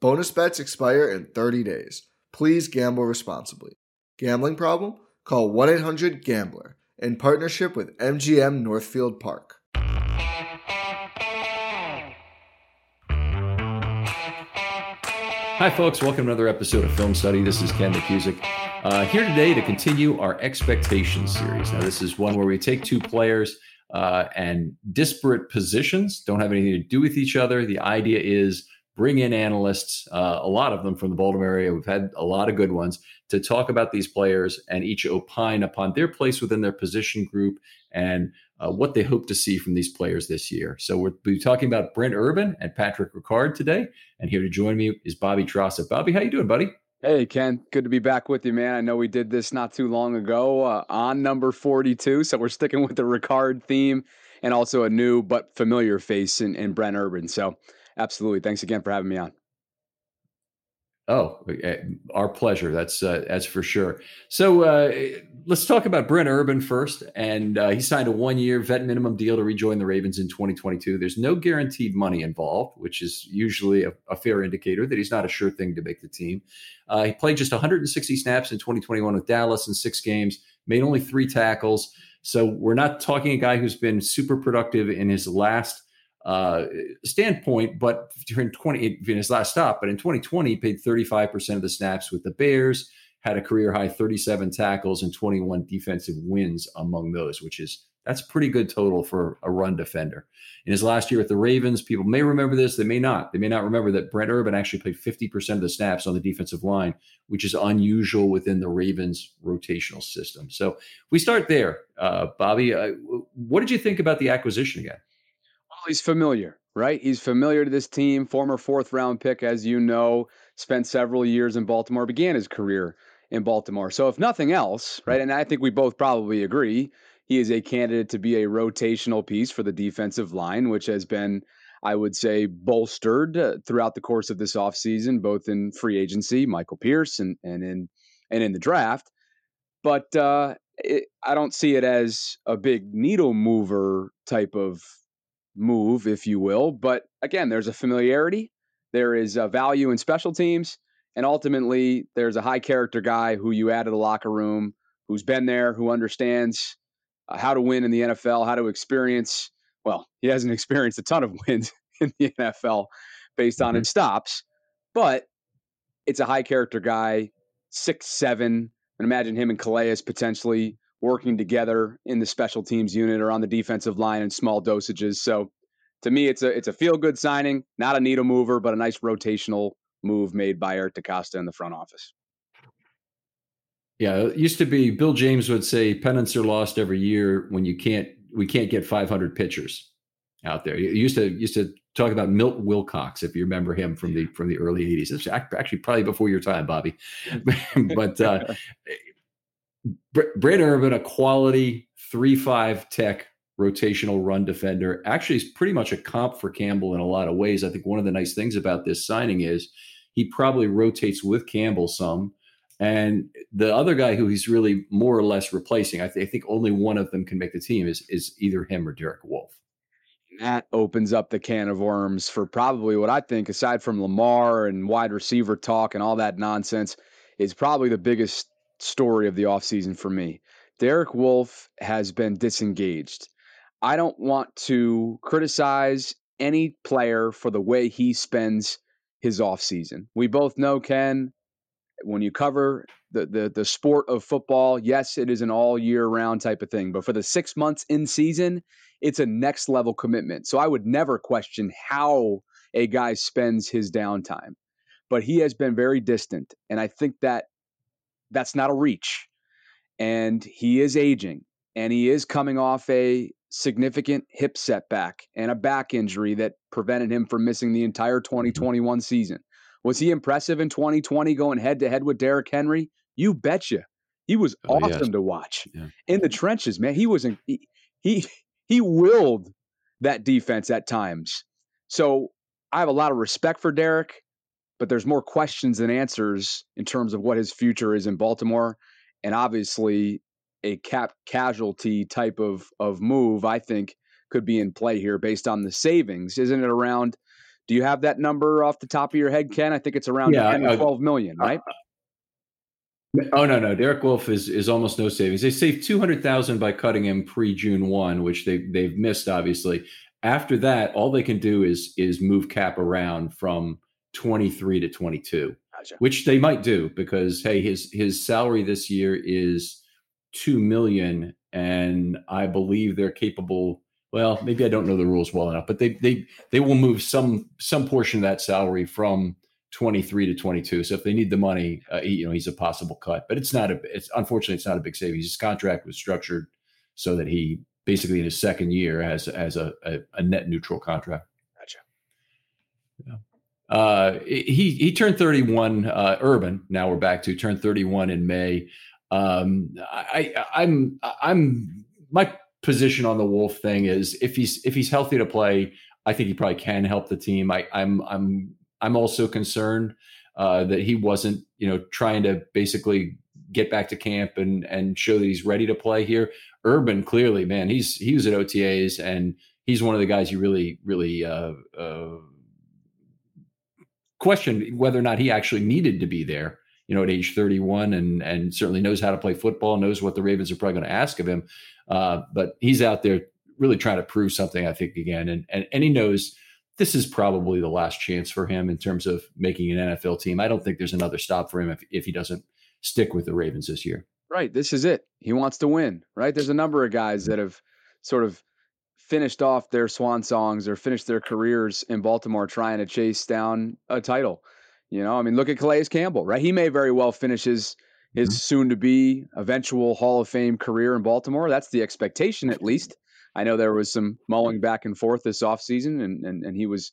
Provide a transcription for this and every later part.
Bonus bets expire in 30 days. Please gamble responsibly. Gambling problem? Call 1-800-GAMBLER in partnership with MGM Northfield Park. Hi, folks. Welcome to another episode of Film Study. This is Ken McCusick. Here today to continue our expectations series. Now, this is one where we take two players and disparate positions, don't have anything to do with each other. The idea is bring in analysts, a lot of them from the Baltimore area. We've had a lot of good ones to talk about these players and each opine upon their place within their position group and what they hope to see from these players this year. So we'll be talking about Brent Urban and Patrick Ricard today. And here to join me is Bobby Trossett. Bobby, how you doing, buddy? Hey, Ken. Good to be back with you, man. I know we did this not too long ago on number 42. So we're sticking with the Ricard theme and also a new but familiar face in Brent Urban. So absolutely. Thanks again for having me on. Oh, our pleasure. That's for sure. So let's talk about Brent Urban first. And he signed a 1-year vet minimum deal to rejoin the Ravens in 2022. There's no guaranteed money involved, which is usually a fair indicator that he's not a sure thing to make the team. He played just 160 snaps in 2021 with Dallas in 6 games, made only 3 tackles. So we're not talking a guy who's been super productive in his last standpoint, but in his last stop, but in 2020, he paid 35% of the snaps with the Bears, had a career high 37 tackles and 21 defensive wins among those, that's pretty good total for a run defender. In his last year with the Ravens, people may remember this, they may not. They may not remember that Brent Urban actually played 50% of the snaps on the defensive line, which is unusual within the Ravens rotational system. So we start there. Bobby, what did you think about the acquisition again? He's familiar, right? He's familiar to this team, former 4th round pick, as you know, spent several years in Baltimore, began his career in Baltimore. So if nothing else, right, and I think we both probably agree, he is a candidate to be a rotational piece for the defensive line, which has been, I would say, bolstered throughout the course of this offseason, both in free agency, Michael Pierce, and in the draft. But I don't see it as a big needle mover type of move, if you will. But again, there's a familiarity, there is a value in special teams, and ultimately there's a high character guy who you add to the locker room, who's been there, who understands how to win in the NFL, how to experience. Well, he hasn't experienced a ton of wins in the NFL based on his stops, but it's a high character guy, 6'7", and imagine him and Calais potentially working together in the special teams unit or on the defensive line in small dosages. So to me, it's a feel-good signing, not a needle mover, but a nice rotational move made by Art DeCosta in the front office. Yeah, it used to be Bill James would say pennants are lost every year when we can't get 500 pitchers out there. You used to talk about Milt Wilcox, if you remember him from the early 80s. It's actually probably before your time, Bobby. But Brent Urban, a quality 3-5 tech rotational run defender, actually is pretty much a comp for Campbell in a lot of ways. I think one of the nice things about this signing is he probably rotates with Campbell some. And the other guy who he's really more or less replacing, I think only one of them can make the team, is either him or Derek Wolfe. That opens up the can of worms for probably what I think, aside from Lamar and wide receiver talk and all that nonsense, is probably the biggest story of the offseason for me. Derek Wolfe has been disengaged. I don't want to criticize any player for the way he spends his offseason. We both know, Ken, when you cover the sport of football, yes, it is an all year round type of thing, but for the 6 months in season, it's a next level commitment. So I would never question how a guy spends his downtime, but he has been very distant. And I think that's not a reach, and he is aging, and he is coming off a significant hip setback and a back injury that prevented him from missing the entire 2021 season. Was he impressive in 2020 going head-to-head with Derrick Henry? You betcha. He was awesome to watch. Yeah. In the trenches, man. He was he willed that defense at times. So I have a lot of respect for Derrick, but there's more questions than answers in terms of what his future is in Baltimore. And obviously a cap casualty type of move, I think, could be in play here based on the savings. Isn't it around? Do you have that number off the top of your head, Ken? I think it's around 10 or 12 million, right? Oh, no. Derek Wolfe is almost no savings. They saved $200,000 by cutting him pre-June 1, which they've missed, obviously. After that, all they can do is move cap around from 23 to 22, gotcha. Which they might do because, hey, his salary this year is $2 million, and I believe they're capable – well, maybe I don't know the rules well enough, but they will move some portion of that salary from 23 to 22. So if they need the money, he's a possible cut. But it's not a big savings. His contract was structured so that he basically in his second year has a net neutral contract. Gotcha. Yeah. He turned 31. Urban. Now we're back to turned 31 in May. Position on the Wolf thing is if he's healthy to play, I think he probably can help the team. I'm also concerned that he wasn't, trying to basically get back to camp and show that he's ready to play here. Urban clearly, man, he was at OTAs and he's one of the guys you really questioned whether or not he actually needed to be there. At age 31 and certainly knows how to play football, knows what the Ravens are probably going to ask of him. But he's out there really trying to prove something, I think, again. And he knows this is probably the last chance for him in terms of making an NFL team. I don't think there's another stop for him if he doesn't stick with the Ravens this year. Right. This is it. He wants to win, right? There's a number of guys that have sort of finished off their swan songs or finished their careers in Baltimore trying to chase down a title. Look at Calais Campbell, right? He may very well finish his soon-to-be eventual Hall of Fame career in Baltimore. That's the expectation, at least. I know there was some mulling back and forth this offseason, and he was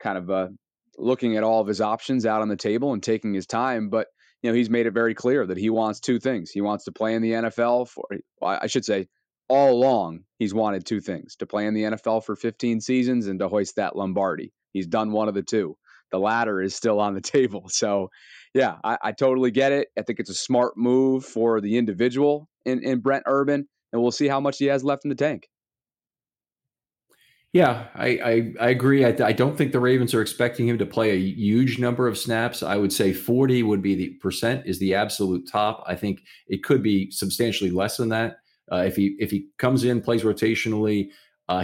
kind of looking at all of his options out on the table and taking his time. But, you know, he's made it very clear that he wants two things. He wants to play in the NFL for, I should say, all along, he's wanted two things: to play in the NFL for 15 seasons and to hoist that Lombardi. He's done one of the two. The latter is still on the table. So, yeah, I totally get it. I think it's a smart move for the individual in Brent Urban, and we'll see how much he has left in the tank. Yeah, I agree. I don't think the Ravens are expecting him to play a huge number of snaps. I would say 40 would be the percent is the absolute top. I think it could be substantially less than that. If he comes in, plays rotationally,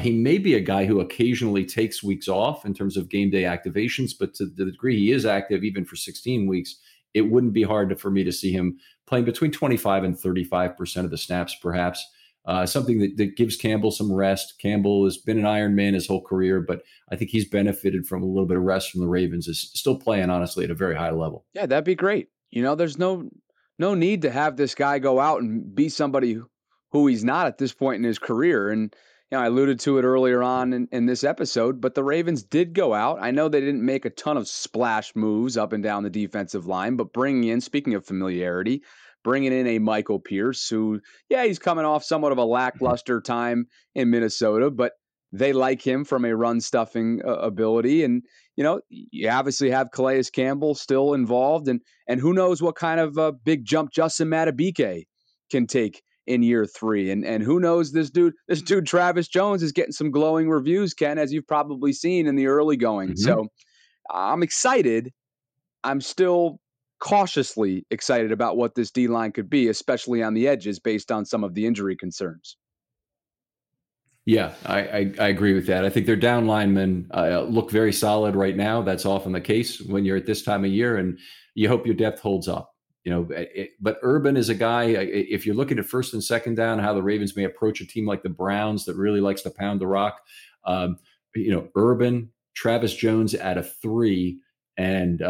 he may be a guy who occasionally takes weeks off in terms of game day activations. But to the degree he is active, even for 16 weeks, it wouldn't be hard for me to see him playing between 25 and 35% of the snaps, perhaps. Something that gives Campbell some rest. Campbell has been an Iron Man his whole career, but I think he's benefited from a little bit of rest from the Ravens. Is still playing, honestly, at a very high level. Yeah, that'd be great. You know, there's no need to have this guy go out and be somebody who he's not at this point in his career. And, you know, I alluded to it earlier on in this episode, but the Ravens did go out. I know they didn't make a ton of splash moves up and down the defensive line, but bringing in, speaking of familiarity, bringing in a Michael Pierce who, yeah, he's coming off somewhat of a lackluster time in Minnesota, but they like him from a run-stuffing ability. And, you know, you obviously have Calais Campbell still involved, and who knows what kind of a big jump Justin Matabike can take in year three. And who knows, this dude Travis Jones is getting some glowing reviews, Ken, as you've probably seen in the early going. Mm-hmm. So I'm excited. I'm still cautiously excited about what this D-line could be, especially on the edges based on some of the injury concerns. Yeah, I agree with that. I think their down linemen look very solid right now. That's often the case when you're at this time of year, and you hope your depth holds up. You know, but Urban is a guy, if you're looking at first and second down, how the Ravens may approach a team like the Browns that really likes to pound the rock. You know, Urban, Travis Jones at a 3, and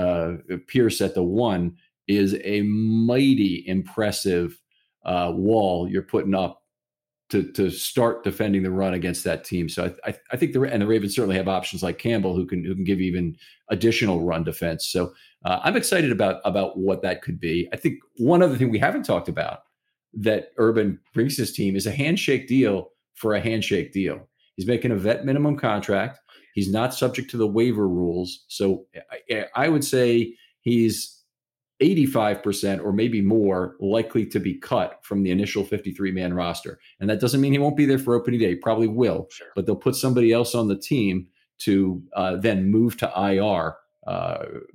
Pierce at the 1 is a mighty impressive wall you're putting up to start defending the run against that team. So I think the Ravens certainly have options like Campbell who can give even additional run defense. So I'm excited about what that could be. I think one other thing we haven't talked about that Urban brings his team is a handshake deal for a handshake deal. He's making a vet minimum contract. He's not subject to the waiver rules. So I would say he's 85% or maybe more likely to be cut from the initial 53-man roster. And that doesn't mean he won't be there for opening day. He probably will. Sure. But they'll put somebody else on the team to then move to IR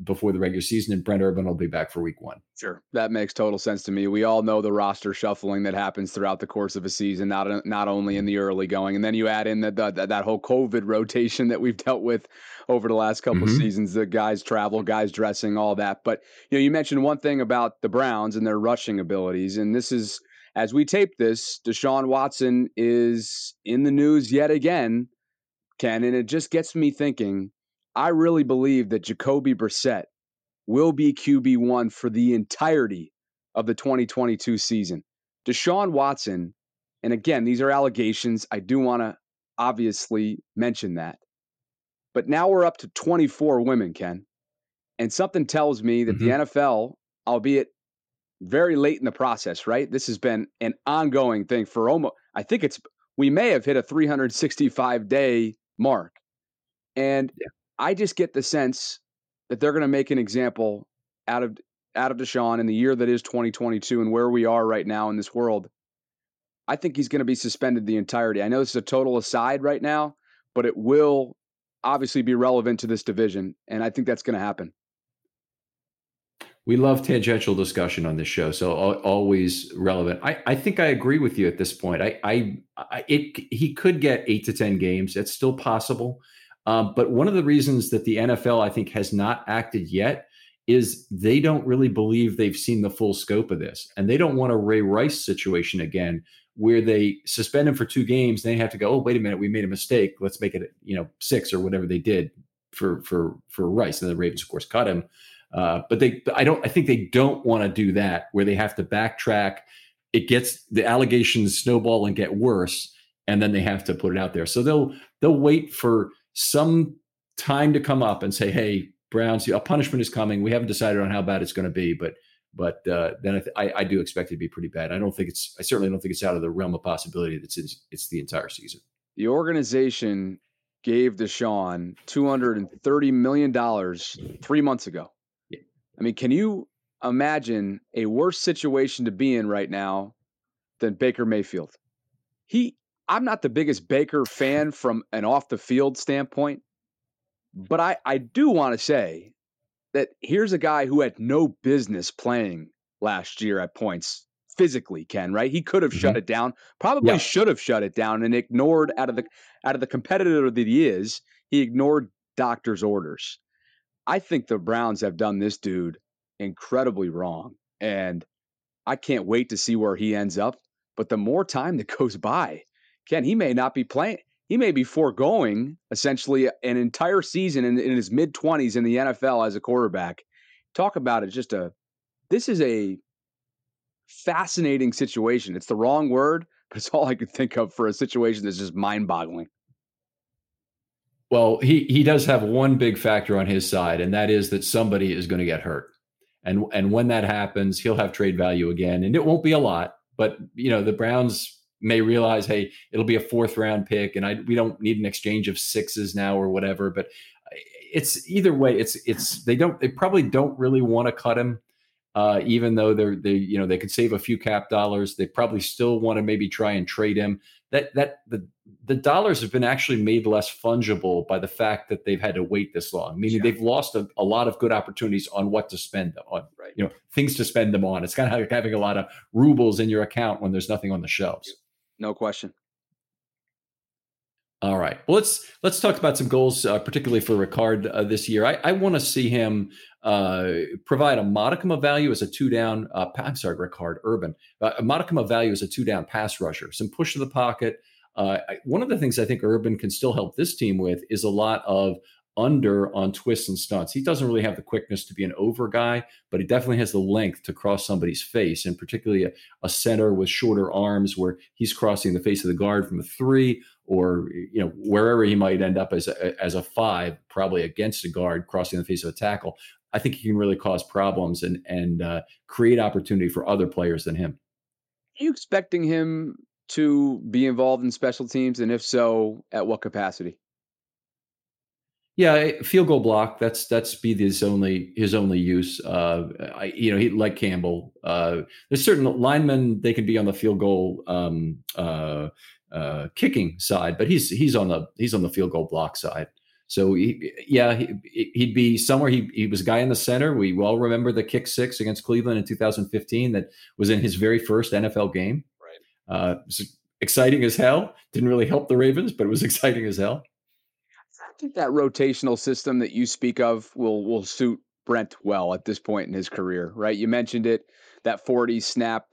before the regular season, and Brent Urban will be back for week 1. Sure. That makes total sense to me. We all know the roster shuffling that happens throughout the course of a season, not only in the early going. And then you add in that whole COVID rotation that we've dealt with over the last couple of seasons, the guys travel, guys dressing, all that. But, you know, you mentioned one thing about the Browns and their rushing abilities. And this is, as we tape this, Deshaun Watson is in the news yet again, Ken, and it just gets me thinking, I really believe that Jacoby Brissett will be QB1 for the entirety of the 2022 season. Deshaun Watson, and again, these are allegations. I do want to obviously mention that. But now we're up to 24 women, Ken. And something tells me that the NFL, albeit very late in the process, right? This has been an ongoing thing for we may have hit a 365-day mark. And I just get the sense that they're going to make an example out of Deshaun in the year that is 2022 and where we are right now in this world. I think he's going to be suspended the entirety. I know this is a total aside right now, but it will obviously be relevant to this division, and I think that's going to happen. We love tangential discussion on this show, so always relevant. I think I agree with you at this point. He could get 8 to 10 games. That's still possible. But one of the reasons that the NFL, I think, has not acted yet is they don't really believe they've seen the full scope of this. And they don't want a Ray Rice situation again where they suspend him for 2 games. They have to go, oh, wait a minute, we made a mistake. Let's make it, 6 or whatever they did for Rice. And the Ravens, of course, cut him. But I think they don't want to do that where they have to backtrack. It gets the allegations snowball and get worse. And then they have to put it out there. So they'll wait for some time to come up and say, hey, Browns, a punishment is coming. We haven't decided on how bad it's going to be, but then I do expect it to be pretty bad. I certainly don't think it's out of the realm of possibility that it's the entire season. The organization gave Deshaun $230 million 3 months ago. Yeah. I mean, can you imagine a worse situation to be in right now than Baker Mayfield? I'm not the biggest Baker fan from an off the field standpoint, but I do want to say that here's a guy who had no business playing last year at points physically, Ken, right? He could have shut it down, probably should have shut it down and ignored out of the competitor that he is. He ignored doctor's orders. I think the Browns have done this dude incredibly wrong, and I can't wait to see where he ends up. But the more time that goes by, Ken, he may not be playing. He may be foregoing essentially an entire season in his mid-20s in the NFL as a quarterback. Talk about it. This is a fascinating situation. It's the wrong word, but it's all I could think of for a situation that's just mind-boggling. Well, he does have one big factor on his side, and that is that somebody is going to get hurt. And when that happens, he'll have trade value again, and it won't be a lot. But, the Browns may realize, hey, it'll be a fourth-round pick, and we don't need an exchange of sixes now or whatever. But it's either way, they probably don't really want to cut him, even though they could save a few cap dollars. They probably still want to maybe try and trade him. The dollars have been actually made less fungible by the fact that they've had to wait this long, meaning they've lost a lot of good opportunities on what to spend them on, right? Things to spend them on. It's kind of like having a lot of rubles in your account when there's nothing on the shelves. Yeah. No question. All right. Well, let's talk about some goals, particularly for Ricard this year. I want to see him provide a modicum of value as a two-down. I'm sorry, Ricard Urban. A modicum of value as a two-down pass rusher. Some push to the pocket. One of the things I think Urban can still help this team with is a lot of under on twists and stunts. He doesn't really have the quickness to be an over guy, but he definitely has the length to cross somebody's face, and particularly a center with shorter arms where he's crossing the face of the guard from a three, or wherever he might end up as a five, probably against a guard crossing the face of a tackle. I think he can really cause problems and create opportunity for other players than him. Are you expecting him to be involved in special teams, and if so, at what capacity? Yeah, field goal block. That's be his only use. He, like Campbell. There's certain linemen, they can be on the field goal kicking side, but he's on the field goal block side. So he'd be somewhere. He was a guy in the center. We well remember the kick six against Cleveland in 2015. That was in his very first NFL game. Right. So exciting as hell. Didn't really help the Ravens, but it was exciting as hell. I think that rotational system that you speak of will suit Brent well at this point in his career, right? You mentioned it, that 40 snap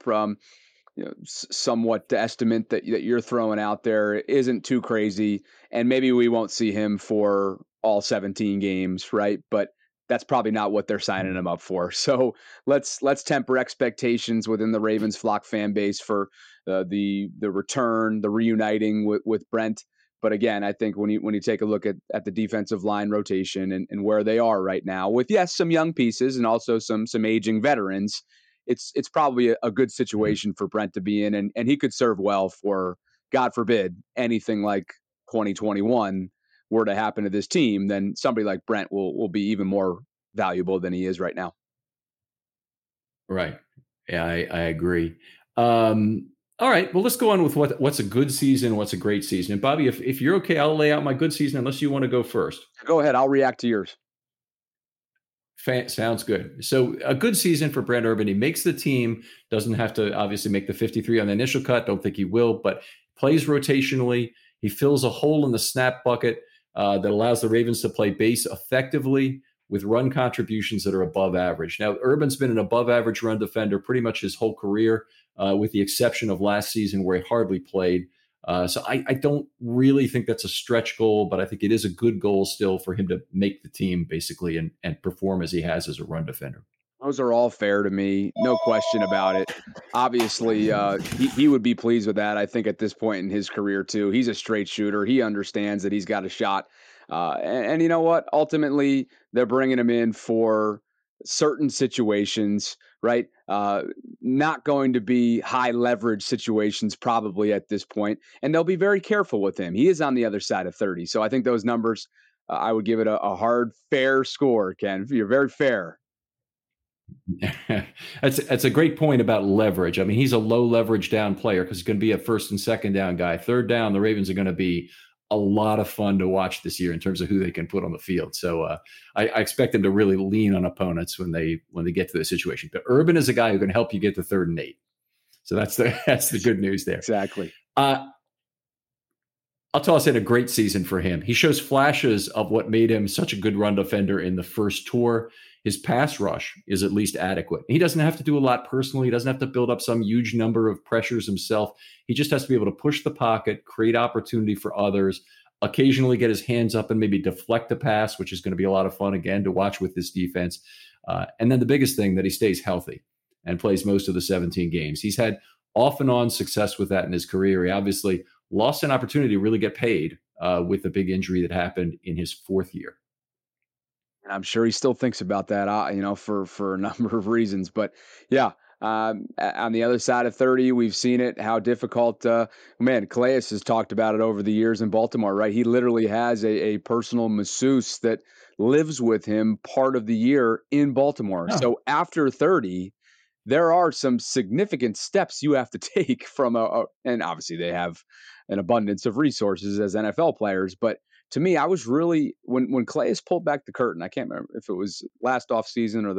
somewhat estimate that you're throwing out there isn't too crazy, and maybe we won't see him for all 17 games, right? But that's probably not what they're signing him up for. So let's temper expectations within the Ravens flock fan base for the return, the reuniting with Brent. But again, I think when you take a look at the defensive line rotation and where they are right now, with some young pieces and also some aging veterans, it's probably a good situation for Brent to be in, and he could serve well for, God forbid, anything like 2021 were to happen to this team. Then somebody like Brent will be even more valuable than he is right now. Right. Yeah, I agree. All right, well, let's go on with what's a good season, what's a great season. And Bobby, if you're okay, I'll lay out my good season unless you want to go first. Go ahead. I'll react to yours. Sounds good. So a good season for Brent Urban. He makes the team, doesn't have to obviously make the 53 on the initial cut. Don't think he will, but plays rotationally. He fills a hole in the snap bucket that allows the Ravens to play base effectively with run contributions that are above average. Now, Urban's been an above average run defender pretty much his whole career, with the exception of last season where he hardly played. So I don't really think that's a stretch goal, but I think it is a good goal still for him to make the team basically and perform as he has as a run defender. Those are all fair to me. No question about it. Obviously, he would be pleased with that. I think at this point in his career too, he's a straight shooter. He understands that he's got a shot And you know what? Ultimately, they're bringing him in for certain situations, right? Not going to be high leverage situations probably at this point. And they'll be very careful with him. He is on the other side of 30. So I think those numbers, I would give it a hard, fair score, Ken. You're very fair. That's a great point about leverage. I mean, he's a low leverage down player because he's going to be a first and second down guy. Third down, the Ravens are going to be a lot of fun to watch this year in terms of who they can put on the field. So I expect them to really lean on opponents when they get to the situation. But Urban is a guy who can help you get to 3rd and 8. So that's the good news there. Exactly. I'll toss in a great season for him. He shows flashes of what made him such a good run defender in the first tour. His pass rush is at least adequate. He doesn't have to do a lot personally. He doesn't have to build up some huge number of pressures himself. He just has to be able to push the pocket, create opportunity for others, occasionally get his hands up and maybe deflect a pass, which is going to be a lot of fun, again, to watch with this defense. And then the biggest thing, that he stays healthy and plays most of the 17 games. He's had off and on success with that in his career. He obviously lost an opportunity to really get paid with the big injury that happened in his 4th year. And I'm sure he still thinks about that, for a number of reasons. But yeah, on the other side of 30, we've seen it, how difficult, Calais has talked about it over the years in Baltimore, right? He literally has a personal masseuse that lives with him part of the year in Baltimore. Yeah. So after 30, there are some significant steps you have to take from and obviously they have an abundance of resources as NFL players, but to me, I was really, when Calais pulled back the curtain, I can't remember if it was last offseason or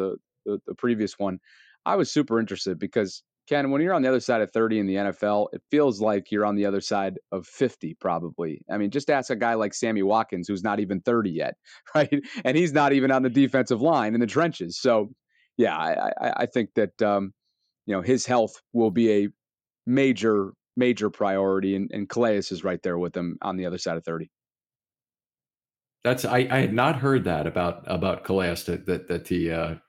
the previous one, I was super interested because, Ken, when you're on the other side of 30 in the NFL, it feels like you're on the other side of 50 probably. I mean, just ask a guy like Sammy Watkins, who's not even 30 yet, right? And he's not even on the defensive line in the trenches. So, yeah, I think that his health will be a major, major priority, and Calais is right there with him on the other side of 30. That's I had not heard that about Calais that he had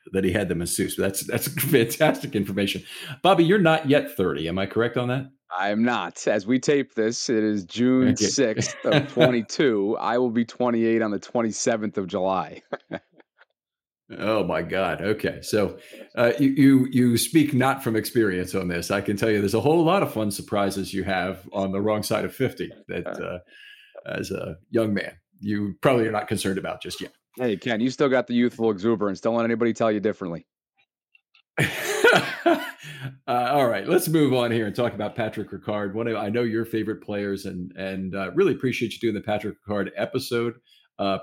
the masseuse. That's fantastic information. Bobby, you're not yet 30. Am I correct on that? I am not. As we tape this, it is June 6th of 22. I will be 28 on the 27th of July. Oh my God. Okay. So you speak not from experience on this. I can tell you there's a whole lot of fun surprises you have on the wrong side of 50 that as a young man, you probably are not concerned about just yet. Hey, Ken, you still got the youthful exuberance. Don't let anybody tell you differently. All right, let's move on here and talk about Patrick Ricard. One of, I know, your favorite players, and really appreciate you doing the Patrick Ricard episode.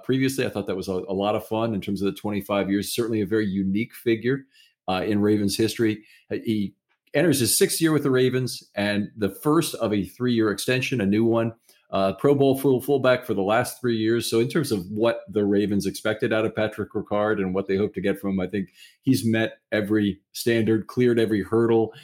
Previously, I thought that was a lot of fun in terms of the 25 years. Certainly a very unique figure in Ravens history. He enters his 6th year with the Ravens and the first of a 3-year extension, a new one. Pro Bowl fullback for the last 3 years. So in terms of what the Ravens expected out of Patrick Ricard and what they hope to get from him, I think he's met every standard, cleared every hurdle,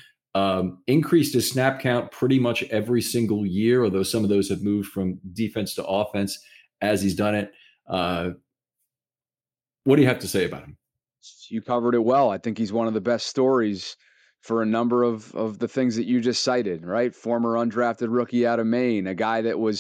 increased his snap count pretty much every single year, although some of those have moved from defense to offense as he's done it. What do you have to say about him? You covered it well. I think he's one of the best stories for a number of the things that you just cited, right? Former undrafted rookie out of Maine, a guy that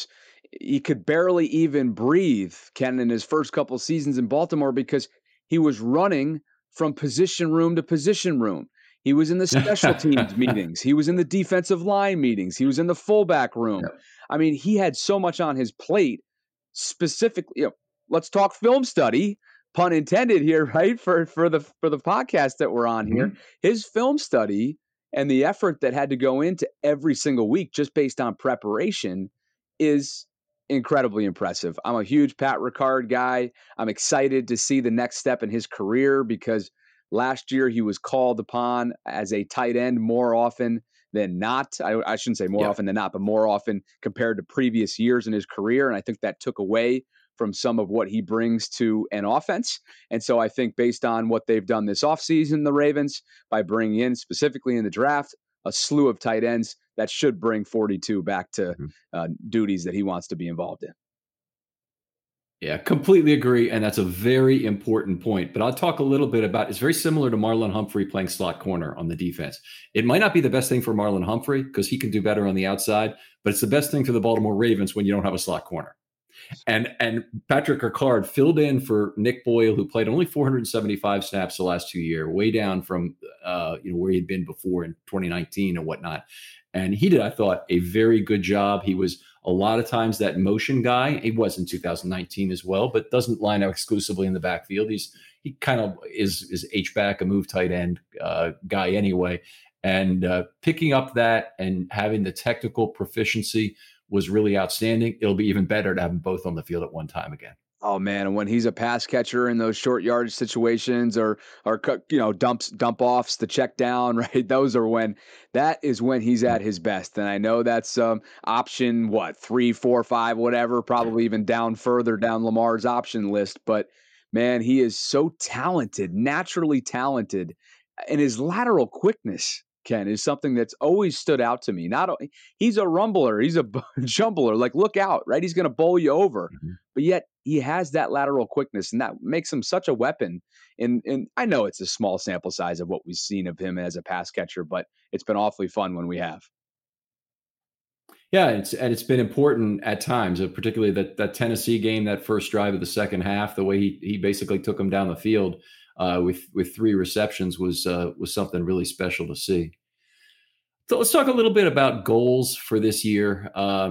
he could barely even breathe, Ken, in his first couple seasons in Baltimore because he was running from position room to position room. He was in the special teams meetings. He was in the defensive line meetings. He was in the fullback room. Yeah. I mean, he had so much on his plate specifically. Let's talk film study. Pun intended here, right? For the podcast that we're on here, his film study and the effort that had to go into every single week just based on preparation is incredibly impressive. I'm a huge Pat Ricard guy. I'm excited to see the next step in his career because last year he was called upon as a tight end more often than not. I shouldn't say more often than not, but more often compared to previous years in his career. And I think that took away from some of what he brings to an offense. And so I think based on what they've done this offseason, the Ravens, by bringing in specifically in the draft, a slew of tight ends, that should bring 42 back to duties that he wants to be involved in. Yeah, completely agree. And that's a very important point. But I'll talk a little bit about, it's very similar to Marlon Humphrey playing slot corner on the defense. It might not be the best thing for Marlon Humphrey because he can do better on the outside, but it's the best thing for the Baltimore Ravens when you don't have a slot corner. And Patrick Ricard filled in for Nick Boyle, who played only 475 snaps the last 2 years, way down from where he had been before in 2019 and whatnot. And he did, I thought, a very good job. He was a lot of times that motion guy. He was in 2019 as well, but doesn't line up exclusively in the backfield. He kind of is H-back, a move tight end guy anyway. And picking up that and having the technical proficiency was really outstanding. It'll be even better to have them both on the field at one time again. Oh man, and when he's a pass catcher in those short yardage situations or dump offs, the check down, right? Those are when he's at his best. And I know that's option 3, 4, 5, whatever, probably even down further down Lamar's option list, but man, he is so talented, naturally talented, and his lateral quickness, Ken, is something that's always stood out to me. He's a rumbler, he's a jumbler, like look out, right? He's going to bowl you over, but yet he has that lateral quickness, and that makes him such a weapon. And I know it's a small sample size of what we've seen of him as a pass catcher, but it's been awfully fun when we have. Yeah, it's been important at times, particularly that Tennessee game, that first drive of the second half, the way he basically took him down the field with 3 receptions was something really special to see. So let's talk a little bit about goals for this year. I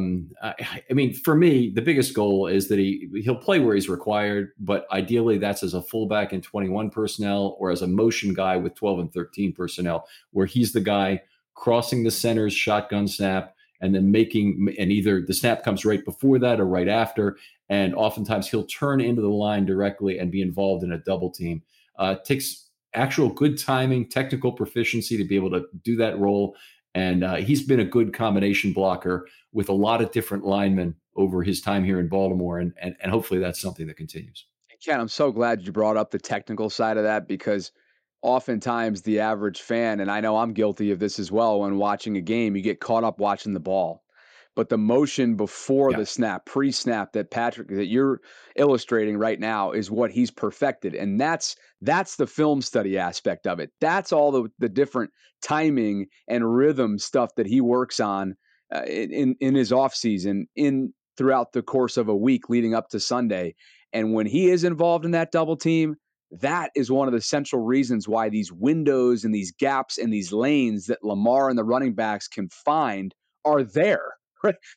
mean, for me, the biggest goal is that he'll play where he's required, but ideally that's as a fullback in 21 personnel or as a motion guy with 12 and 13 personnel, where he's the guy crossing the center's shotgun snap and then either the snap comes right before that or right after. And oftentimes he'll turn into the line directly and be involved in a double team. Takes actual good timing, technical proficiency to be able to do that role. And he's been a good combination blocker with a lot of different linemen over his time here in Baltimore. And hopefully that's something that continues. Ken, I'm so glad you brought up the technical side of that, because oftentimes the average fan, and I know I'm guilty of this as well, when watching a game, you get caught up watching the ball. But the motion before the snap, pre-snap that you're illustrating right now is what he's perfected. And that's the film study aspect of it. That's all the different timing and rhythm stuff that he works on in his offseason throughout the course of a week leading up to Sunday. And when he is involved in that double team, that is one of the central reasons why these windows and these gaps and these lanes that Lamar and the running backs can find are there.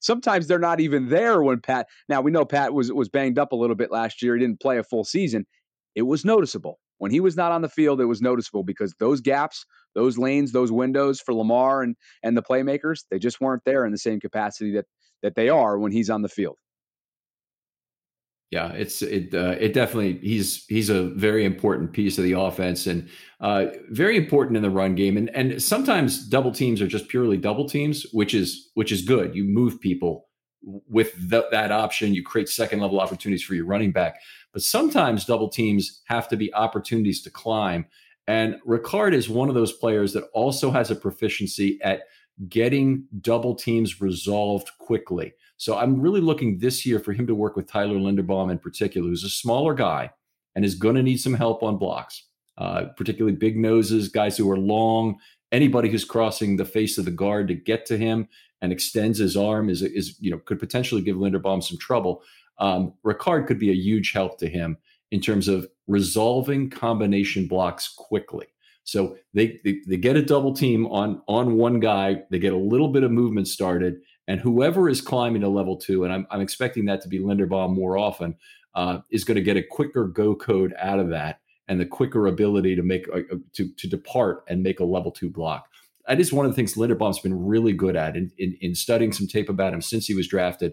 Sometimes they're not even there when Pat. Now, we know Pat was banged up a little bit last year. He didn't play a full season. It was noticeable. When he was not on the field, it was noticeable because those gaps, those lanes, those windows for Lamar and the playmakers, they just weren't there in the same capacity that they are when he's on the field. Yeah, it definitely, he's a very important piece of the offense and very important in the run game. And sometimes double teams are just purely double teams, which is good. You move people with that option. You create second level opportunities for your running back. But sometimes double teams have to be opportunities to climb. And Ricard is one of those players that also has a proficiency at getting double teams resolved quickly. So I'm really looking this year for him to work with Tyler Linderbaum in particular, who's a smaller guy and is going to need some help on blocks, particularly big noses, guys who are long. Anybody who's crossing the face of the guard to get to him and extends his arm is could potentially give Linderbaum some trouble. Ricard could be a huge help to him in terms of resolving combination blocks quickly. So they get a double team on one guy. They get a little bit of movement started. And whoever is climbing to level 2, and I'm expecting that to be Linderbaum more often, is going to get a quicker go code out of that and the quicker ability to make to depart and make a level 2 block. That is one of the things Linderbaum's been really good at in studying some tape about him since he was drafted.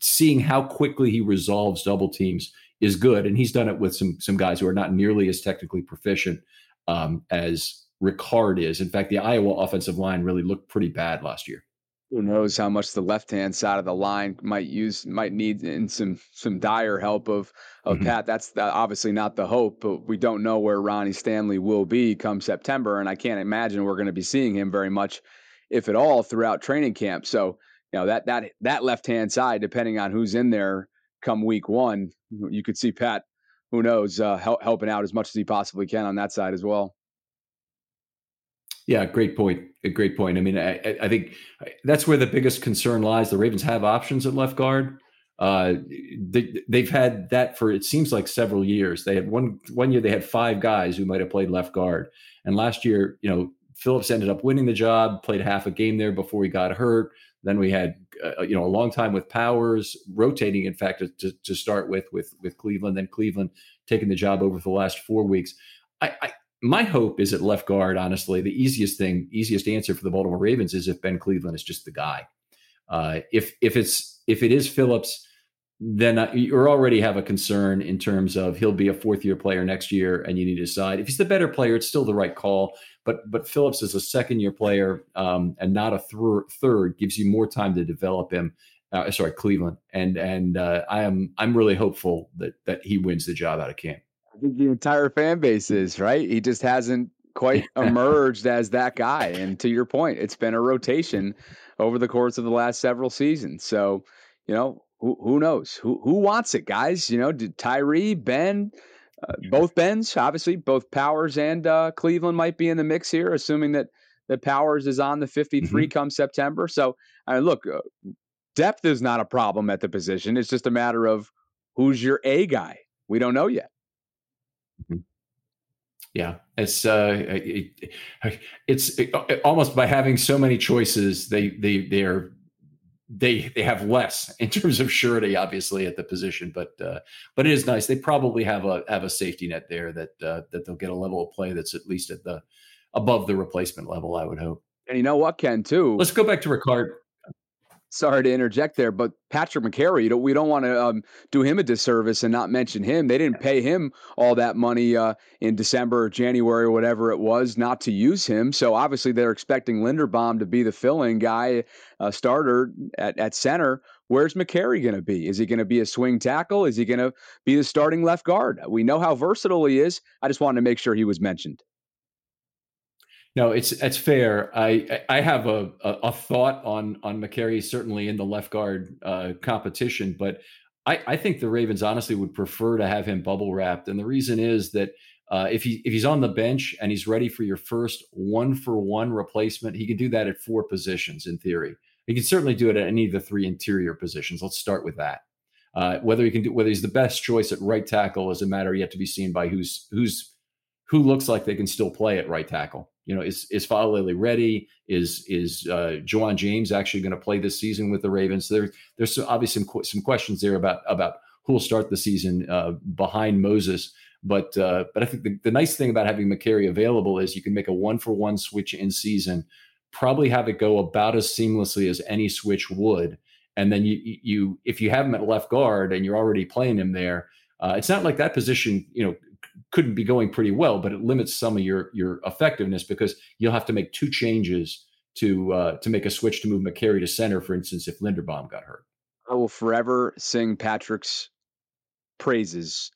Seeing how quickly he resolves double teams is good, and he's done it with some guys who are not nearly as technically proficient as Ricard is. In fact, the Iowa offensive line really looked pretty bad last year. Who knows how much the left-hand side of the line might need in some dire help of Pat. That's obviously not the hope, but we don't know where Ronnie Stanley will be come September, and I can't imagine we're going to be seeing him very much, if at all, throughout training camp. So, that left-hand side, depending on who's in there come week one, you could see Pat, who knows, helping out as much as he possibly can on that side as well. Yeah, great point. I mean, I think that's where the biggest concern lies. The Ravens have options at left guard. They've had that for, it seems like, several years. They had one year they had five guys who might have played left guard. And last year, Phillips ended up winning the job, played half a game there before he got hurt. Then we had, a long time with Powers rotating, in fact, to start with Cleveland, then Cleveland taking the job over the last 4 weeks. My hope is at left guard, honestly, the easiest answer for the Baltimore Ravens is if Ben Cleveland is just the guy. If it is Phillips, then you already have a concern in terms of he'll be a fourth-year player next year, and you need to decide. If he's the better player, it's still the right call. But Phillips is a second-year player and not a third. Gives you more time to develop him. Cleveland. And I'm really hopeful that he wins the job out of camp. I think the entire fan base is, right? He just hasn't quite emerged as that guy. And to your point, it's been a rotation over the course of the last several seasons. So, who knows? Who wants it, guys? Did Tyree, Ben, both Bens, obviously, both Powers and Cleveland might be in the mix here, assuming that Powers is on the 53 come September. So, depth is not a problem at the position. It's just a matter of who's your A guy. We don't know yet. Mm-hmm. Yeah, it's almost by having so many choices, they have less in terms of surety, obviously, at the position. But it is nice. They probably have a safety net there that they'll get a level of play that's at least above the replacement level, I would hope. And you know what, Ken, too. Let's go back to Ricard. Sorry to interject there, but Patrick McCarry, we don't want to do him a disservice and not mention him. They didn't pay him all that money in December or January or whatever it was not to use him. So obviously they're expecting Linderbaum to be the fill-in guy, starter at center. Where's McCarry going to be? Is he going to be a swing tackle? Is he going to be the starting left guard? We know how versatile he is. I just wanted to make sure he was mentioned. No, it's fair. I have a thought on McCarry, certainly in the left guard competition, but I think the Ravens honestly would prefer to have him bubble wrapped. And the reason is that if he's on the bench and he's ready for your first 1-for-1 replacement, he can do that at four positions in theory. He can certainly do it at any of the three interior positions. Let's start with that. Whether he's the best choice at right tackle is a matter yet to be seen by who looks like they can still play at right tackle. Is Falalele ready? Is Juwan James actually going to play this season with the Ravens? There's obviously some questions there about who will start the season behind Moses. But I think the nice thing about having McCarry available is you can make a 1-for-1 switch in season, probably have it go about as seamlessly as any switch would. And then you if you have him at left guard and you're already playing him there, it's not like that position, couldn't be going pretty well, but it limits some of your effectiveness because you'll have to make two changes to make a switch to move McCarry to center, for instance, if Linderbaum got hurt. I will forever sing Patrick's praises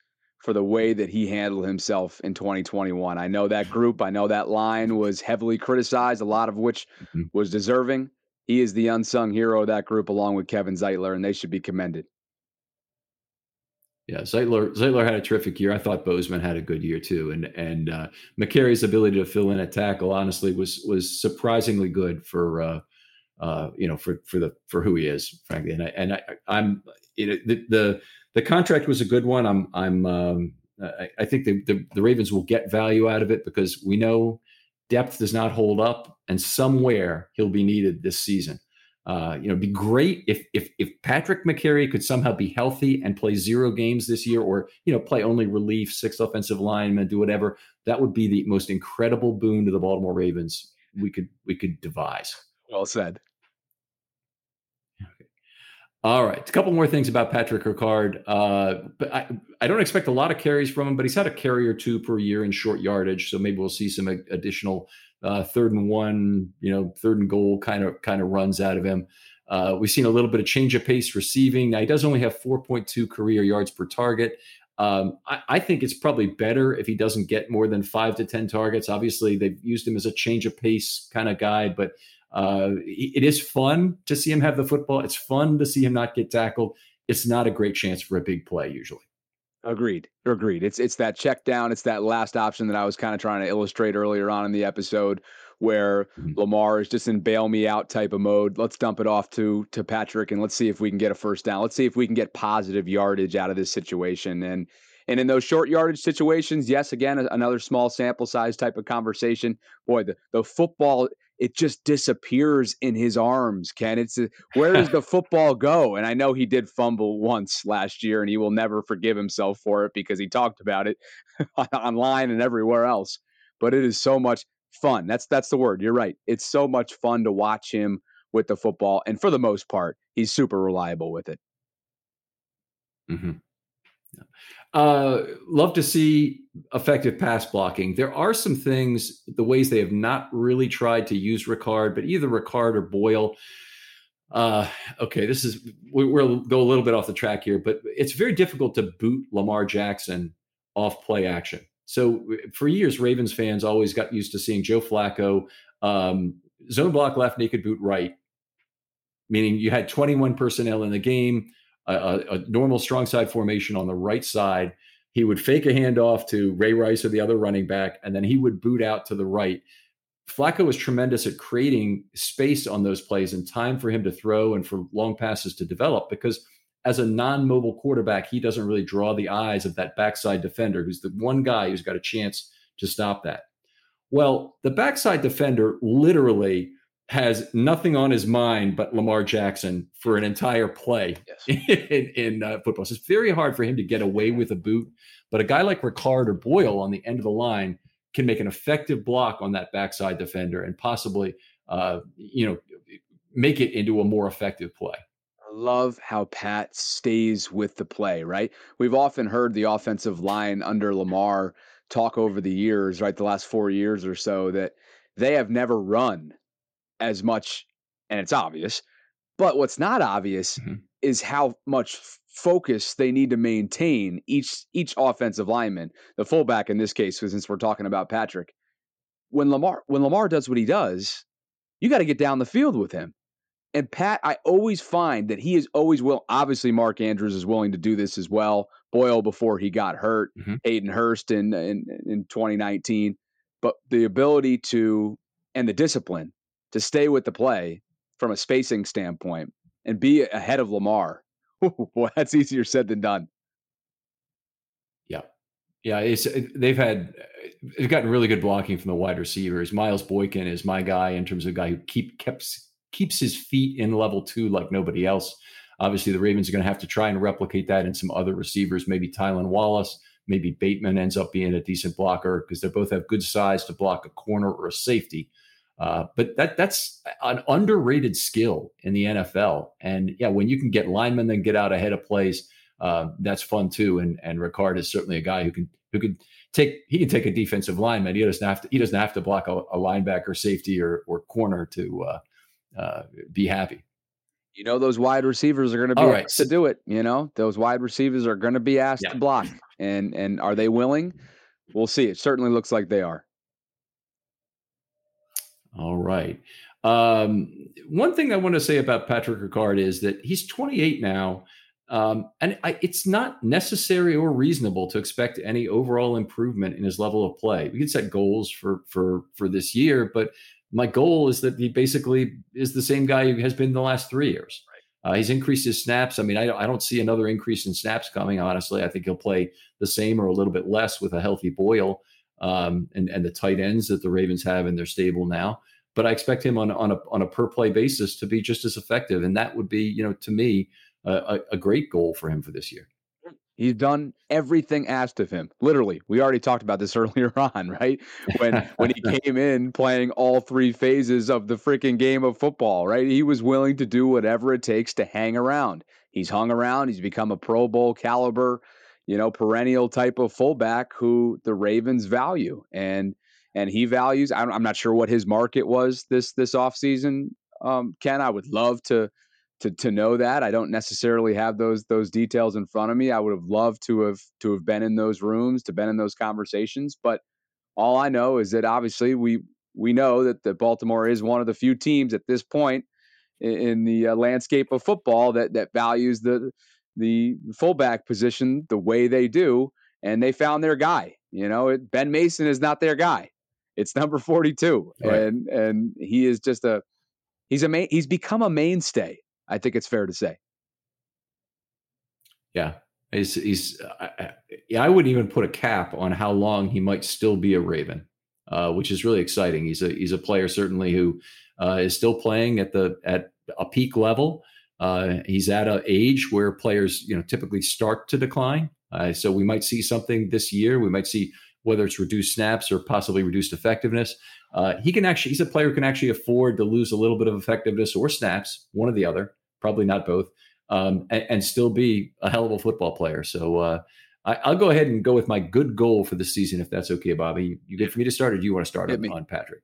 for the way that he handled himself in 2021. I know that group. I know that line was heavily criticized, a lot of which was deserving. He is the unsung hero of that group along with Kevin Zeitler, and they should be commended. Yeah, Zeitler had a terrific year. I thought Bozeman had a good year too, and McCarry's ability to fill in at tackle honestly was surprisingly good for who he is, frankly. The contract was a good one. I think the Ravens will get value out of it because we know depth does not hold up, and somewhere he'll be needed this season. It'd be great if Patrick McCarry could somehow be healthy and play 0 games this year, or play only relief, 6 offensive linemen, do whatever. That would be the most incredible boon to the Baltimore Ravens we could devise. Well said. Okay. All right, a couple more things about Patrick Ricard. But I don't expect a lot of carries from him, but he's had a carry or two per year in short yardage, so maybe we'll see some additional. 3rd and 1, third and goal kind of runs out of him. We've seen a little bit of change of pace receiving. Now he does only have 4.2 career yards per target. I think it's probably better if he doesn't get more than 5 to 10 targets. Obviously they've used him as a change of pace kind of guy, but it is fun to see him have the football. It's fun to see him not get tackled. It's not a great chance for a big play usually. Agreed. It's that check down. It's that last option that I was kind of trying to illustrate earlier on in the episode where Lamar is just in bail me out type of mode. Let's dump it off to Patrick and let's see if we can get a first down. Let's see if we can get positive yardage out of this situation. And in those short yardage situations, yes, again, another small sample size type of conversation. Boy, the football, it just disappears in his arms, Ken. Where does the football go? And I know he did fumble once last year, and he will never forgive himself for it because he talked about it online and everywhere else. But it is so much fun. That's the word. You're right. It's so much fun to watch him with the football. And for the most part, he's super reliable with it. Mm-hmm. Love to see effective pass blocking. There are some things, the ways they have not really tried to use Ricard, but either Ricard or Boyle. Okay, this is we'll go a little bit off the track here, but it's very difficult to boot Lamar Jackson off play action. So for years, Ravens fans always got used to seeing Joe Flacco zone block left, naked boot right, meaning you had 21 personnel in the game. A normal strong side formation on the right side. He would fake a handoff to Ray Rice or the other running back, and then he would boot out to the right. Flacco was tremendous at creating space on those plays and time for him to throw and for long passes to develop, because as a non-mobile quarterback, he doesn't really draw the eyes of that backside defender, who's the one guy who's got a chance to stop that. Well, the backside defender literally has nothing on his mind but Lamar Jackson for an entire play. Yes. in football. So it's very hard for him to get away with a boot, but a guy like Ricard or Boyle on the end of the line can make an effective block on that backside defender and possibly, make it into a more effective play. I love how Pat stays with the play, right? We've often heard the offensive line under Lamar talk over the years, right? The last 4 years or so, that they have never run as much, and it's obvious, but what's not obvious is how much focus they need to maintain each offensive lineman, the fullback in this case, since we're talking about Patrick. When Lamar does what he does, you got to get down the field with him. And Pat, I always find that he is always will. Obviously, Mark Andrews is willing to do this as well. Boyle before he got hurt, Hayden Hurst in 2019, but the ability to and the discipline to stay with the play from a spacing standpoint and be ahead of Lamar. Boy, that's easier said than done. Yeah. Yeah. They've gotten really good blocking from the wide receivers. Miles Boykin is my guy in terms of a guy who keeps his feet in level two, like nobody else. Obviously the Ravens are going to have to try and replicate that in some other receivers, maybe Tylan Wallace, maybe Bateman ends up being a decent blocker because they both have good size to block a corner or a safety. But that's an underrated skill in the NFL. And yeah, when you can get linemen then get out ahead of plays, that's fun too. And Ricard is certainly a guy who can take a defensive lineman. He doesn't have to block a linebacker, safety, or corner to be happy. You know, those wide receivers are going to be asked to do it. You know, those wide receivers are going to be asked to block. And are they willing? We'll see. It certainly looks like they are. All right. One thing I want to say about Patrick Ricard is that he's 28 now, and it's not necessary or reasonable to expect any overall improvement in his level of play. We can set goals for this year, but my goal is that he basically is the same guy who has been the last 3 years. Right. He's increased his snaps. I mean, I don't see another increase in snaps coming, honestly. I think he'll play the same or a little bit less with a healthy Boyle. And the tight ends that the Ravens have in their stable now, but I expect him on a per play basis to be just as effective. And that would be, to me, a great goal for him for this year. He's done everything asked of him. Literally. We already talked about this earlier on, right? When he came in playing all three phases of the freaking game of football, right? He was willing to do whatever it takes to hang around. He's hung around. He's become a Pro Bowl caliber, perennial type of fullback who the Ravens value and he values. I'm not sure what his market was this offseason. Ken, I would love to know that. I don't necessarily have those details in front of me. I would have loved to have been in those rooms, to been in those conversations. But all I know is that obviously we know that the Baltimore is one of the few teams at this point in the landscape of football that values the fullback position the way they do, and they found their guy. Ben Mason is not their guy. It's number 42, right. And he is just he's become a mainstay. I think it's fair to say. Yeah, I wouldn't even put a cap on how long he might still be a Raven, which is really exciting. He's a player certainly who is still playing at a peak level. He's at an age where players, typically start to decline. So we might see something this year. We might see whether it's reduced snaps or possibly reduced effectiveness. He's a player who can actually afford to lose a little bit of effectiveness or snaps, one or the other, probably not both, and still be a hell of a football player. So I'll go ahead and go with my good goal for the season, if that's okay, Bobby. You good for me to start, or do you want to start on Patrick?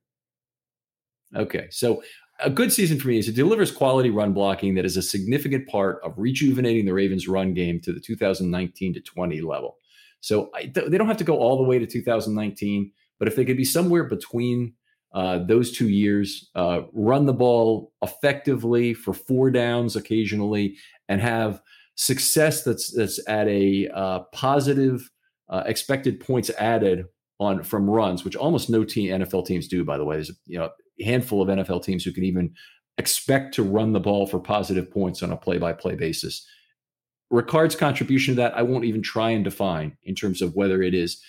Okay, so a good season for me is it delivers quality run blocking that is a significant part of rejuvenating the Ravens' run game to the 2019-20 level. So they don't have to go all the way to 2019, but if they could be somewhere between those 2 years, run the ball effectively for 4 downs occasionally, and have success that's at a positive expected points added on from runs, which almost no NFL teams do, by the way. There's a handful of NFL teams who can even expect to run the ball for positive points on a play-by-play basis. Ricard's contribution to that, I won't even try and define in terms of whether it is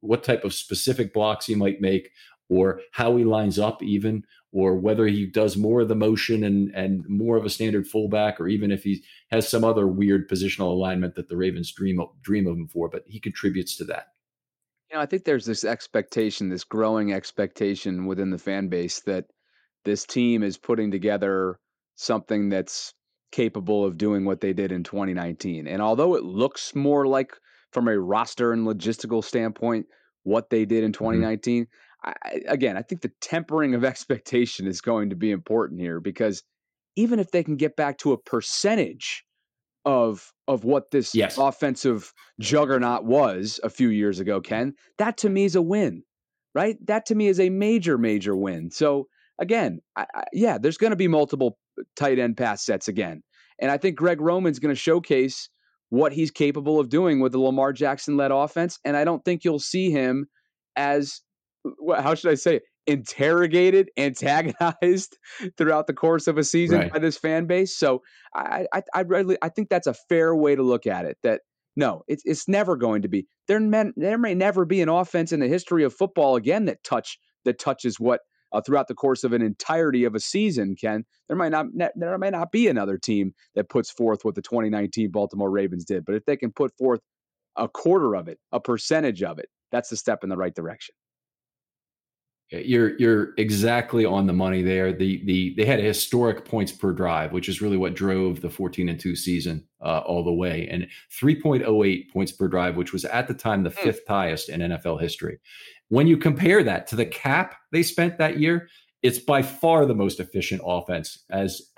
what type of specific blocks he might make, or how he lines up even, or whether he does more of the motion and more of a standard fullback, or even if he has some other weird positional alignment that the Ravens dream of him for, but he contributes to that. I think there's this expectation, this growing expectation within the fan base that this team is putting together something that's capable of doing what they did in 2019. And although it looks more like, from a roster and logistical standpoint, what they did in 2019, mm-hmm. I think the tempering of expectation is going to be important here, because even if they can get back to a percentage of what this offensive juggernaut was a few years ago, Ken, that to me is a win, right? That to me is a major, major win. So again, there's going to be multiple tight end pass sets again. And I think Greg Roman's going to showcase what he's capable of doing with the Lamar Jackson-led offense. And I don't think you'll see him as... how should I say it? Interrogated, antagonized throughout the course of a season by this fan base. So I think that's a fair way to look at it, that no, it's never going to be. There may never be an offense in the history of football again that touches what throughout the course of an entirety of a season, Ken. There may not be another team that puts forth what the 2019 Baltimore Ravens did, but if they can put forth a quarter of it, a percentage of it, that's a step in the right direction. You're exactly on the money there. They had a historic points per drive, which is really what drove the 14-2 season all the way, and 3.08 points per drive, which was at the time the fifth highest in NFL history. When you compare that to the cap they spent that year, it's by far the most efficient offense as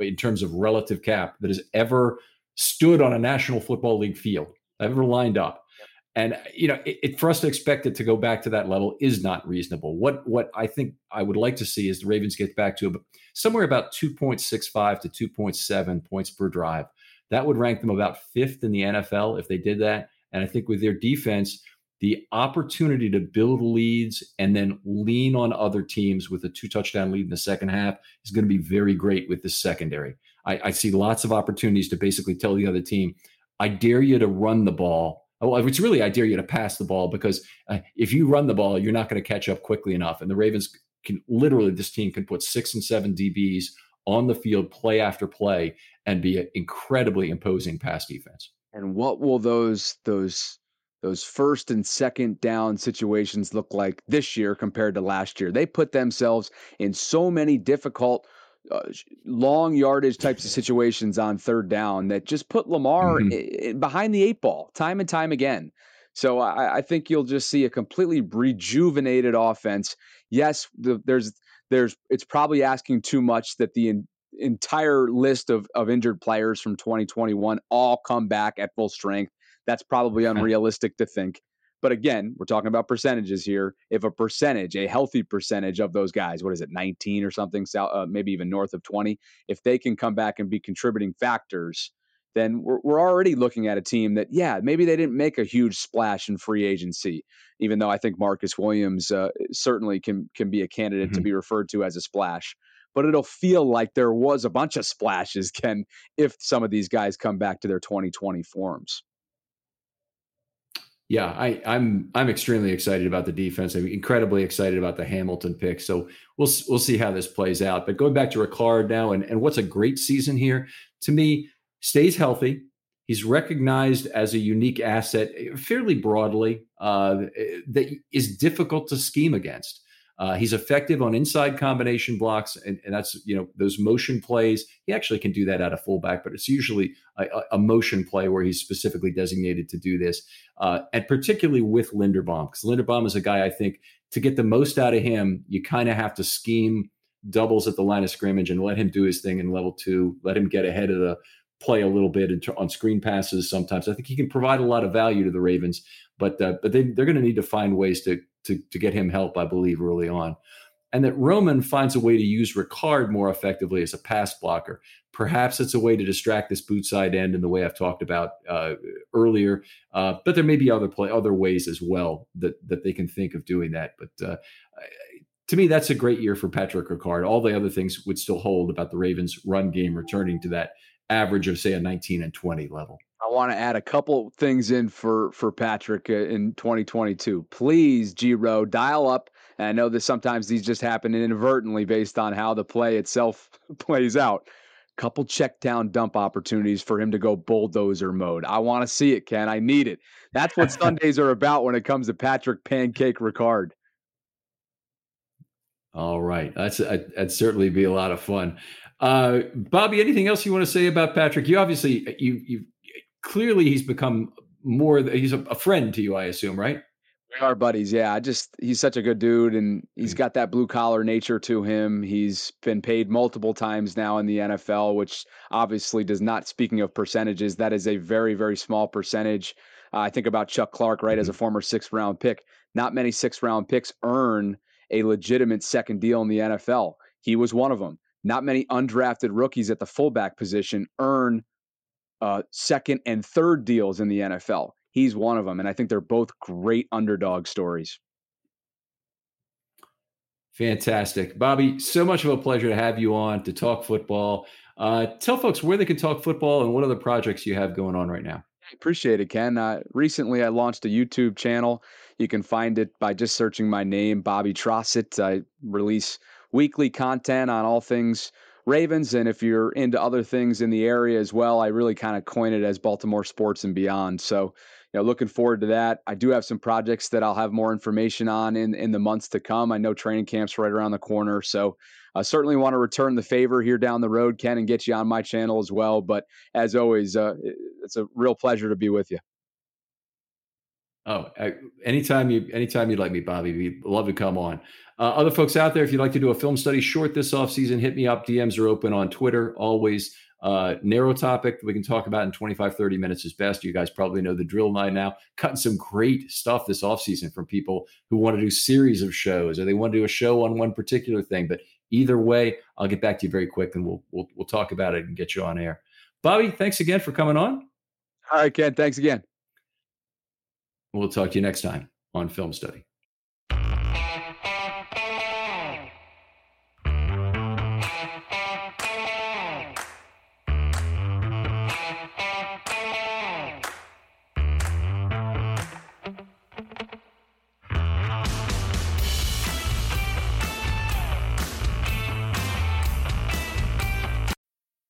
in terms of relative cap that has ever stood on a National Football League field, ever lined up. And, for us to expect it to go back to that level is not reasonable. What I think I would like to see is the Ravens get back to somewhere about 2.65 to 2.7 points per drive. That would rank them about fifth in the NFL if they did that. And I think with their defense, the opportunity to build leads and then lean on other teams with a 2-touchdown lead in the second half is going to be very great with this secondary. I see lots of opportunities to basically tell the other team, I dare you to run the ball. Well, it's really, I dare you to pass the ball, because if you run the ball, you're not going to catch up quickly enough. And the Ravens this team can put 6 and 7 DBs on the field play after play and be an incredibly imposing pass defense. And what will those first and second down situations look like this year compared to last year? They put themselves in so many difficult long yardage types of situations on third down that just put Lamar behind the 8 ball time and time again. So I think you'll just see a completely rejuvenated offense. Yes, it's probably asking too much that the entire list of injured players from 2021 all come back at full strength. That's probably unrealistic to think. But again, we're talking about percentages here. If a healthy percentage of those guys, 19 or something, maybe even north of 20, if they can come back and be contributing factors, then we're already looking at a team that, yeah, maybe they didn't make a huge splash in free agency, even though I think Marcus Williams certainly can be a candidate to be referred to as a splash. But it'll feel like there was a bunch of splashes, Ken, if some of these guys come back to their 2020 forms. Yeah, I'm extremely excited about the defense. I'm incredibly excited about the Hamilton pick. So we'll see how this plays out. But going back to Ricard now, and what's a great season here, to me, stays healthy. He's recognized as a unique asset fairly broadly that is difficult to scheme against. He's effective on inside combination blocks, and that's, you know, those motion plays. He actually can do that out of fullback, but it's usually a motion play where he's specifically designated to do this, and particularly with Linderbaum, because Linderbaum is a guy I think to get the most out of him, you kind of have to scheme doubles at the line of scrimmage and let him do his thing in level two, let him get ahead of the play a little bit on screen passes sometimes. I think he can provide a lot of value to the Ravens, but they're going to need to find ways to get him help, I believe, early on. And that Roman finds a way to use Ricard more effectively as a pass blocker. Perhaps it's a way to distract this boot side end in the way I've talked about earlier. But there may be other ways as well that they can think of doing that. But to me, that's a great year for Patrick Ricard. All the other things would still hold about the Ravens' run game returning to that average of, say, a 19 and 20 level. I want to add a couple things in for Patrick in 2022. Please, G-Row, dial up. And I know that sometimes these just happen inadvertently based on how the play itself plays out. Couple check down dump opportunities for him to go bulldozer mode. I want to see it, Ken. I need it. That's what Sundays are about when it comes to Patrick Pancake Ricard. All right. That'd certainly be a lot of fun. Bobby, anything else you want to say about Patrick? You obviously, you clearly he's become he's a friend to you, I assume, right? We are buddies. Yeah. He's such a good dude, and he's got that blue collar nature to him. He's been paid multiple times now in the NFL, which obviously does not, speaking of percentages, that is a very, very small percentage. I think about Chuck Clark, right? As a former 6th round pick, not many 6th round picks earn a legitimate second deal in the NFL. He was one of them. Not many undrafted rookies at the fullback position earn second and third deals in the NFL. He's one of them, and I think they're both great underdog stories. Fantastic. Bobby, so much of a pleasure to have you on to talk football. Tell folks where they can talk football and what other projects you have going on right now. I appreciate it, Ken. Recently, I launched a YouTube channel. You can find it by just searching my name, Bobby Trossett. I release weekly content on all things Ravens. And if you're into other things in the area as well, I really kind of coined it as Baltimore sports and beyond. So, you know, looking forward to that. I do have some projects that I'll have more information on in the months to come. I know training camp's right around the corner. So I certainly want to return the favor here down the road, Ken, and get you on my channel as well. But as always, it's a real pleasure to be with you. Oh, anytime you'd like me, Bobby, we'd love to come on. Other folks out there, if you'd like to do a film study short this offseason, hit me up. DMs are open on Twitter, always. Narrow topic we can talk about in 25, 30 minutes is best. You guys probably know the drill by now. Cutting some great stuff this offseason from people who want to do series of shows, or they want to do a show on one particular thing. But either way, I'll get back to you very quick, and we'll talk about it and get you on air. Bobby, thanks again for coming on. All right, Ken. Thanks again. We'll talk to you next time on Film Study.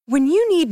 When you need